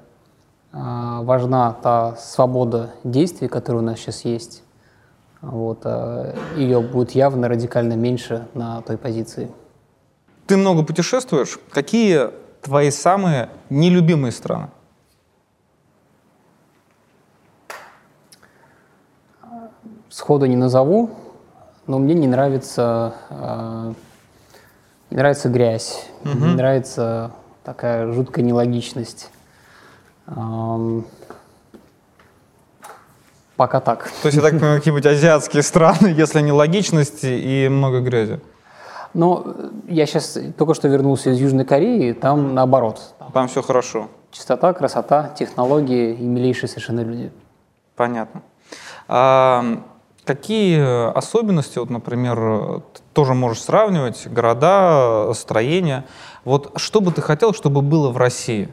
важна та свобода действий, которая у нас сейчас есть. Вот, ее будет явно радикально меньше на той позиции. Ты много путешествуешь. Какие твои самые нелюбимые страны? Сходу не назову, но мне не нравится грязь, не нравится такая жуткая нелогичность. Пока так. То есть, я так понимаю, какие-нибудь азиатские страны, если нелогичности и много грязи? Ну, я сейчас только что вернулся из Южной Кореи, там наоборот. Там все хорошо. Чистота, красота, технологии и милейшие совершенно люди. Понятно. Какие особенности, вот, например, ты тоже можешь сравнивать города, строения? Вот что бы ты хотел, чтобы было в России?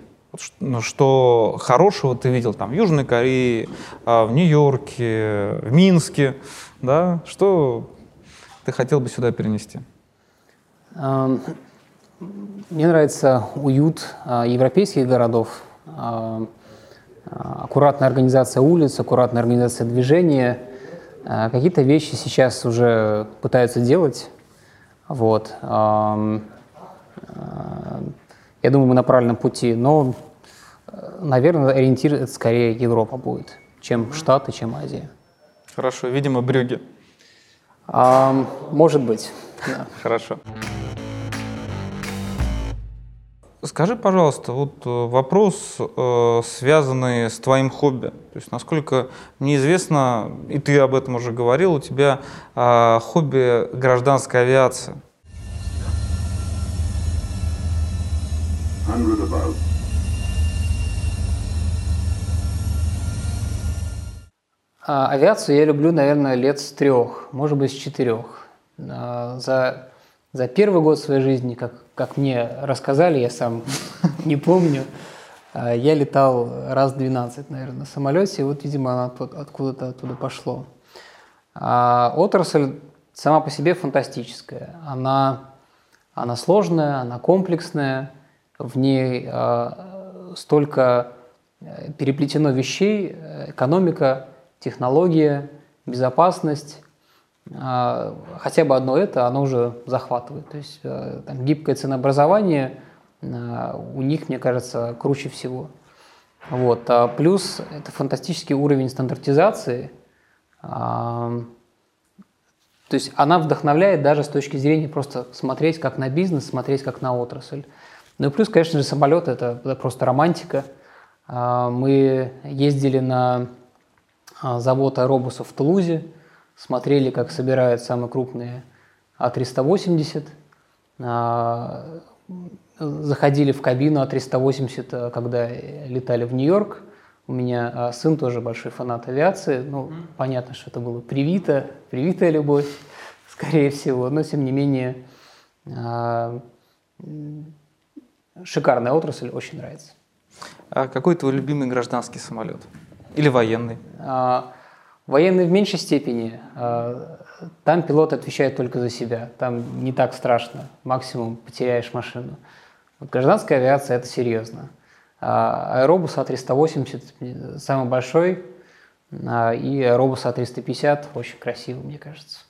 Что хорошего ты видел там в Южной Корее, в Нью-Йорке, в Минске? Да? Что ты хотел бы сюда перенести? Мне нравится уют европейских городов, аккуратная организация улиц, аккуратная организация движения. Какие-то вещи сейчас уже пытаются делать. Вот. Я думаю, мы на правильном пути, но, наверное, ориентир это скорее Европа будет, чем Штаты, чем Азия. Хорошо. Видимо, Брюгге. Может быть. Да. Хорошо. Скажи, пожалуйста, вот вопрос, связанный с твоим хобби. То есть, насколько мне известно, и ты об этом уже говорил, у тебя хобби гражданская авиация. Авиацию я люблю, наверное, лет с 3, может быть, с 4. За первый год своей жизни, как мне рассказали, я сам не помню, я летал раз 12, наверное, на самолете, и вот, видимо, она откуда-то оттуда пошло. Отрасль сама по себе фантастическая. Она сложная, она комплексная, в ней столько переплетено вещей: экономика, технология, безопасность. хотя бы одно это, оно уже захватывает. То есть там, гибкое ценообразование у них, мне кажется, круче всего. Вот. А плюс это фантастический уровень стандартизации. То есть она вдохновляет даже с точки зрения просто смотреть как на бизнес, смотреть как на отрасль. Ну и плюс, конечно же, самолеты – это просто романтика. Мы ездили на завод Аэробуса в Тулузе, смотрели, как собирают самые крупные А380, заходили в кабину А380, когда летали в Нью-Йорк. У меня сын тоже большой фанат авиации. Ну, понятно, что это было привитая любовь, скорее всего. Но, тем не менее, шикарная отрасль, очень нравится. А какой твой любимый гражданский самолет? Или военный? Военный в меньшей степени. Там пилот отвечает только за себя. Там не так страшно. Максимум потеряешь машину. Вот гражданская авиация – это серьезно. Аэробус А380 самый большой, и Аэробус А350 очень красивый, мне кажется.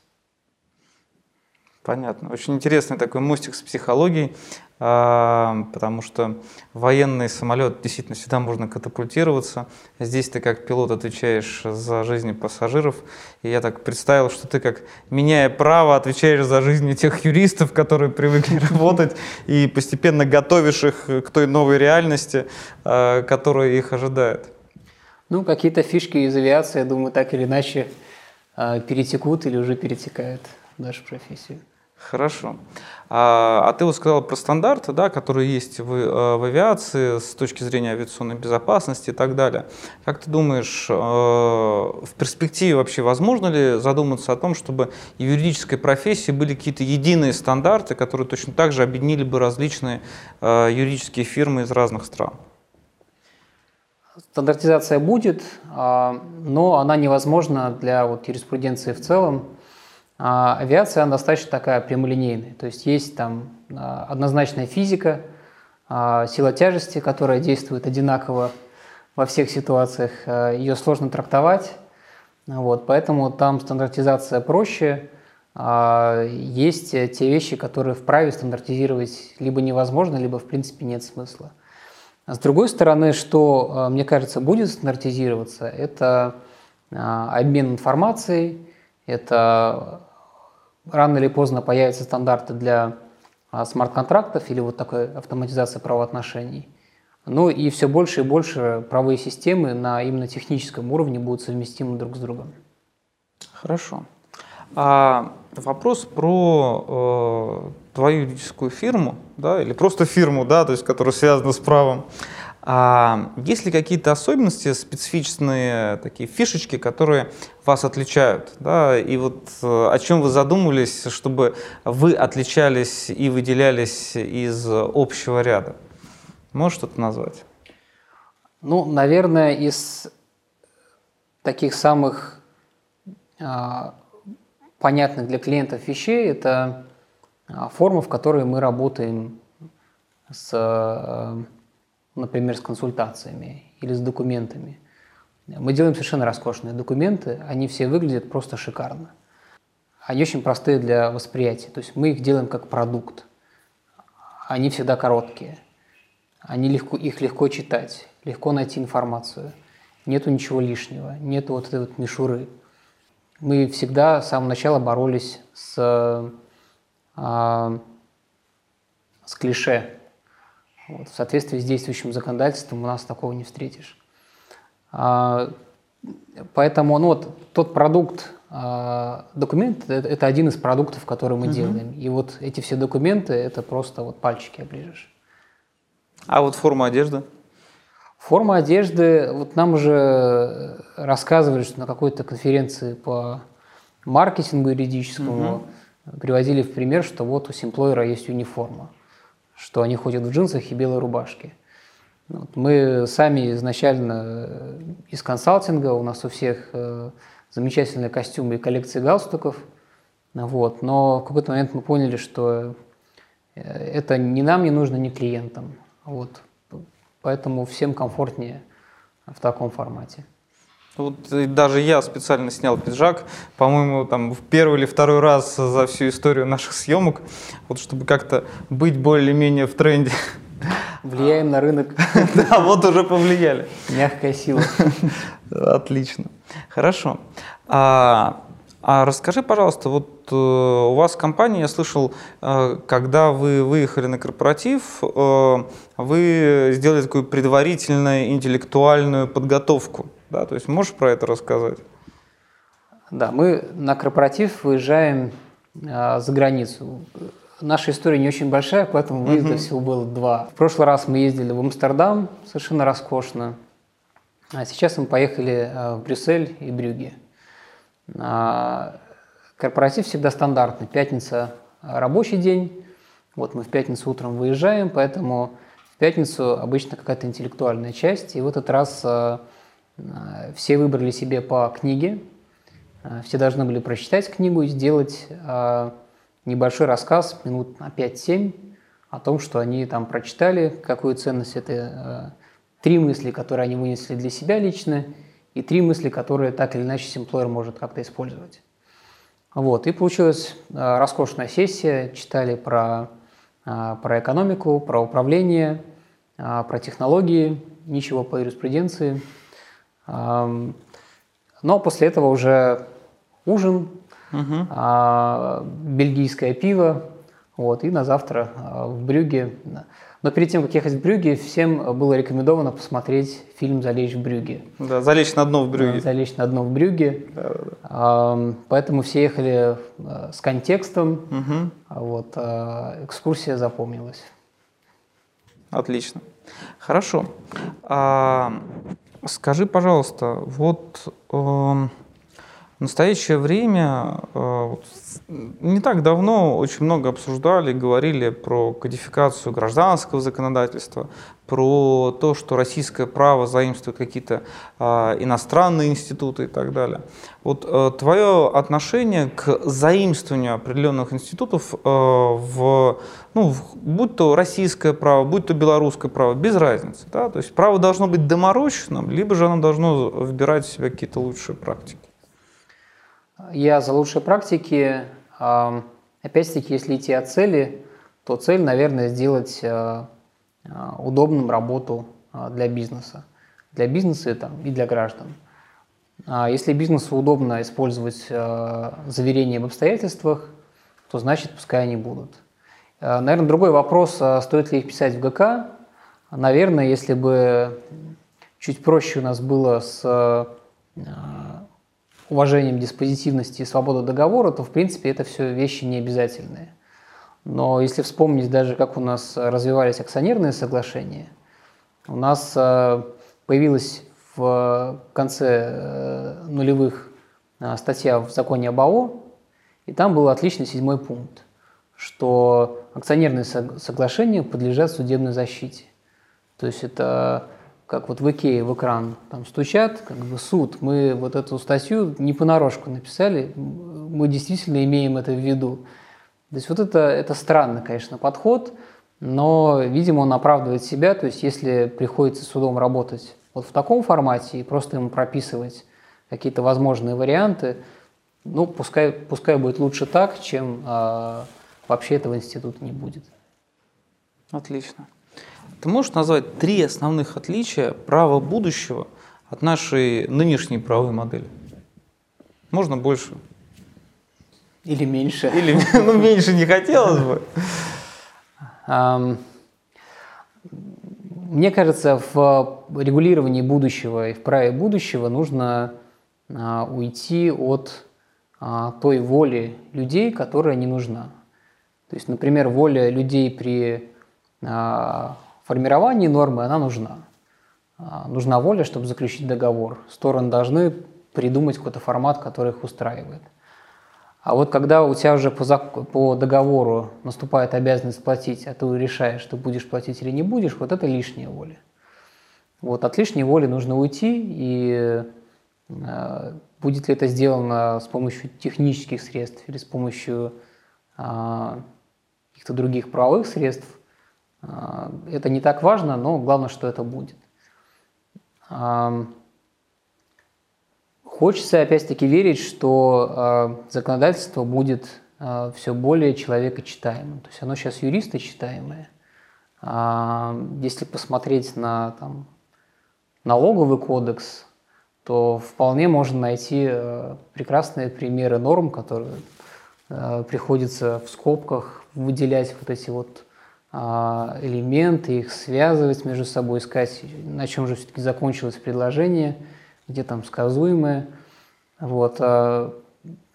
Понятно. Очень интересный такой мостик с психологией, потому что военный самолет действительно всегда можно катапультироваться. Здесь ты как пилот отвечаешь за жизни пассажиров. И я так представил, что ты, как меняя право, отвечаешь за жизни тех юристов, которые привыкли работать, и постепенно готовишь их к той новой реальности, которая их ожидает. Ну, какие-то фишки из авиации, я думаю, так или иначе перетекут или уже перетекают в нашу профессию. Хорошо. А ты вот сказал про стандарты, да, которые есть в авиации с точки зрения авиационной безопасности и так далее. Как ты думаешь, в перспективе вообще возможно ли задуматься о том, чтобы в юридической профессии были какие-то единые стандарты, которые точно так же объединили бы различные юридические фирмы из разных стран? Стандартизация будет, но она невозможна для вот юриспруденции в целом. А авиация, она достаточно такая прямолинейная, то есть там однозначная физика, сила тяжести, которая действует одинаково во всех ситуациях, ее сложно трактовать, вот, поэтому там стандартизация проще, есть те вещи, которые вправе стандартизировать либо невозможно, либо в принципе нет смысла. С другой стороны, что, мне кажется, будет стандартизироваться, это обмен информацией. Это рано или поздно появятся стандарты для смарт-контрактов или вот такой автоматизации правоотношений. Ну и все больше и больше правовые системы на именно техническом уровне будут совместимы друг с другом. Хорошо. Вопрос про твою юридическую фирму, да, или просто фирму, да, то есть, которая связана с правом. Есть ли какие-то особенности, специфичные такие фишечки, которые вас отличают? Да? И вот о чем вы задумывались, чтобы вы отличались и выделялись из общего ряда? Можешь что-то назвать? Ну, наверное, из таких самых понятных для клиентов вещей – это форма, в которой мы работаем с... например, с консультациями или с документами. Мы делаем совершенно роскошные документы, они все выглядят просто шикарно. Они очень простые для восприятия, то есть мы их делаем как продукт. Они всегда короткие, их легко читать, легко найти информацию. Нету ничего лишнего, нету вот этой вот мишуры. Мы всегда с самого начала боролись с клише. Вот, в соответствии с действующим законодательством у нас такого не встретишь. Поэтому ну, вот, тот продукт, документ – это один из продуктов, который мы делаем. И вот эти все документы – это просто вот пальчики оближешь. А вот форма одежды? Форма одежды. Вот нам уже рассказывали, что на какой-то конференции по маркетингу юридическому приводили в пример, что вот у Simplawyer есть униформа, что они ходят в джинсах и белой рубашке. Вот мы сами изначально из консалтинга, у нас у всех замечательные костюмы и коллекции галстуков, вот, но в какой-то момент мы поняли, что это ни нам не нужно, ни клиентам. Вот, поэтому всем комфортнее в таком формате. Вот даже я специально снял пиджак, по-моему, там в первый или второй раз за всю историю наших съемок, вот чтобы как-то быть более-менее в тренде. Влияем на рынок. Да, вот уже повлияли. Мягкая сила. Отлично. Хорошо. А расскажи, пожалуйста, вот у вас в компании, я слышал, когда вы выехали на корпоратив, вы сделали такую предварительную интеллектуальную подготовку. Да? То есть можешь про это рассказать? Да, мы на корпоратив выезжаем за границу. Наша история не очень большая, поэтому выезда всего было 2. В прошлый раз мы ездили в Амстердам, совершенно роскошно. А сейчас мы поехали в Брюссель и Брюгге. Корпоратив всегда стандартный. Пятница – рабочий день. Вот мы в пятницу утром выезжаем, поэтому в пятницу обычно какая-то интеллектуальная часть. И в этот раз все выбрали себе по книге. Все должны были прочитать книгу и сделать небольшой рассказ, минут на 5-7, о том, что они там прочитали, какую ценность это. 3 мысли, которые они вынесли для себя лично, и 3 мысли, которые так или иначе Simplawyer может как-то использовать. Вот. И получилась роскошная сессия. Читали про экономику, про управление, про технологии, ничего по юриспруденции. Но после этого уже ужин, бельгийское пиво, вот, и на завтра в Брюгге. Но перед тем, как ехать в Брюгге, всем было рекомендовано посмотреть фильм «Залечь в Брюгге». Да, «Залечь на дно в Брюгге». «Залечь на дно в Брюгге». Да, да. Поэтому все ехали с контекстом. Угу. Вот, экскурсия запомнилась. Отлично. Хорошо. Скажи, пожалуйста, вот в настоящее время, не так давно, очень много обсуждали, говорили про кодификацию гражданского законодательства, про то, что российское право заимствует какие-то иностранные институты и так далее. Вот твое отношение к заимствованию определенных институтов, будь то российское право, будь то белорусское право, без разницы. Да? То есть право должно быть доморощенным, либо же оно должно вбирать в себя какие-то лучшие практики. Я за лучшие практики. Опять-таки, если идти от цели, то цель, наверное, сделать удобным работу для бизнеса. Для бизнеса и для граждан. Если бизнесу удобно использовать заверения в обстоятельствах, то значит, пускай они будут. Наверное, другой вопрос, стоит ли их писать в ГК. Наверное, если бы чуть проще у нас было с уважением диспозитивности и свободы договора, то, в принципе, это все вещи необязательные. Но если вспомнить даже, как у нас развивались акционерные соглашения, у нас появилась в конце нулевых статья в законе об АО, и там был отличный 7-й пункт, что акционерные соглашения подлежат судебной защите. То есть это как вот в Икее в экран там стучат, как бы суд, мы вот эту статью не понарошку написали, мы действительно имеем это в виду. То есть вот это странный, конечно, подход, но, видимо, он оправдывает себя. То есть если приходится судом работать вот в таком формате и просто ему прописывать какие-то возможные варианты, ну, пускай будет лучше так, чем вообще этого института не будет. Отлично. Ты можешь назвать 3 основных отличия права будущего от нашей нынешней правовой модели? Можно больше? Или меньше? Или, ну, меньше не хотелось бы. Мне кажется, в регулировании будущего и в праве будущего нужно уйти от той воли людей, которая не нужна. То есть, например, воля людей при формирование нормы, она нужна. Нужна воля, чтобы заключить договор. Стороны должны придумать какой-то формат, который их устраивает. А вот когда у тебя уже по договору наступает обязанность платить, а ты решаешь, что будешь платить или не будешь, вот это лишняя воля. Вот от лишней воли нужно уйти, и будет ли это сделано с помощью технических средств или с помощью каких-то других правовых средств, это не так важно, но главное, что это будет. Хочется, опять-таки, верить, что законодательство будет все более человекочитаемым. То есть оно сейчас юристочитаемое. Если посмотреть на там, налоговый кодекс, то вполне можно найти прекрасные примеры норм, которые приходится в скобках выделять вот эти вот элементы, их связывать между собой, искать, на чем же все-таки закончилось предложение, где там сказуемое. Вот.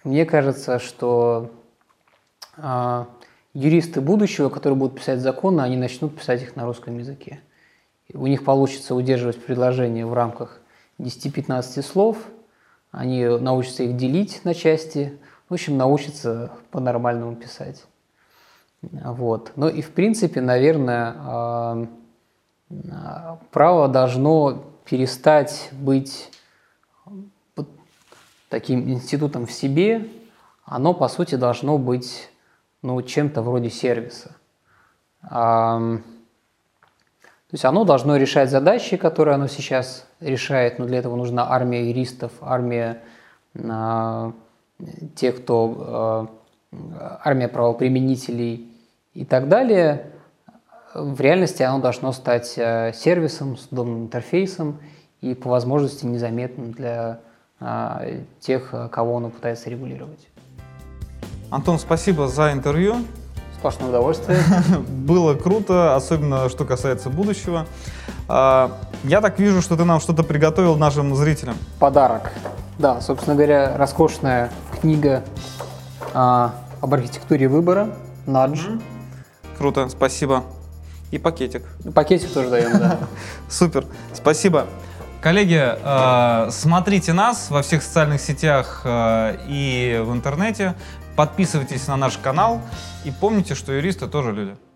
Мне кажется, что юристы будущего, которые будут писать законы, они начнут писать их на русском языке. У них получится удерживать предложения в рамках 10-15 слов, они научатся их делить на части, в общем, научатся по-нормальному писать. Вот. Ну и, в принципе, наверное, право должно перестать быть таким институтом в себе, оно, по сути, должно быть чем-то вроде сервиса. То есть оно должно решать задачи, которые оно сейчас решает, но для этого нужна армия юристов, армия тех, кто... армия правоприменителей и так далее. В реальности оно должно стать сервисом с удобным интерфейсом и по возможности незаметным для тех, кого оно пытается регулировать. Антон, спасибо за интервью. Сплошное удовольствие. Было круто, особенно что касается будущего. Я так вижу, что ты нам что-то приготовил нашим зрителям. Подарок. Да, собственно говоря, роскошная книга об архитектуре выбора, Nudge. Круто, спасибо. И пакетик. Пакетик тоже даем, да. Супер, спасибо. Коллеги, смотрите нас во всех социальных сетях и в интернете. Подписывайтесь на наш канал. И помните, что юристы тоже люди.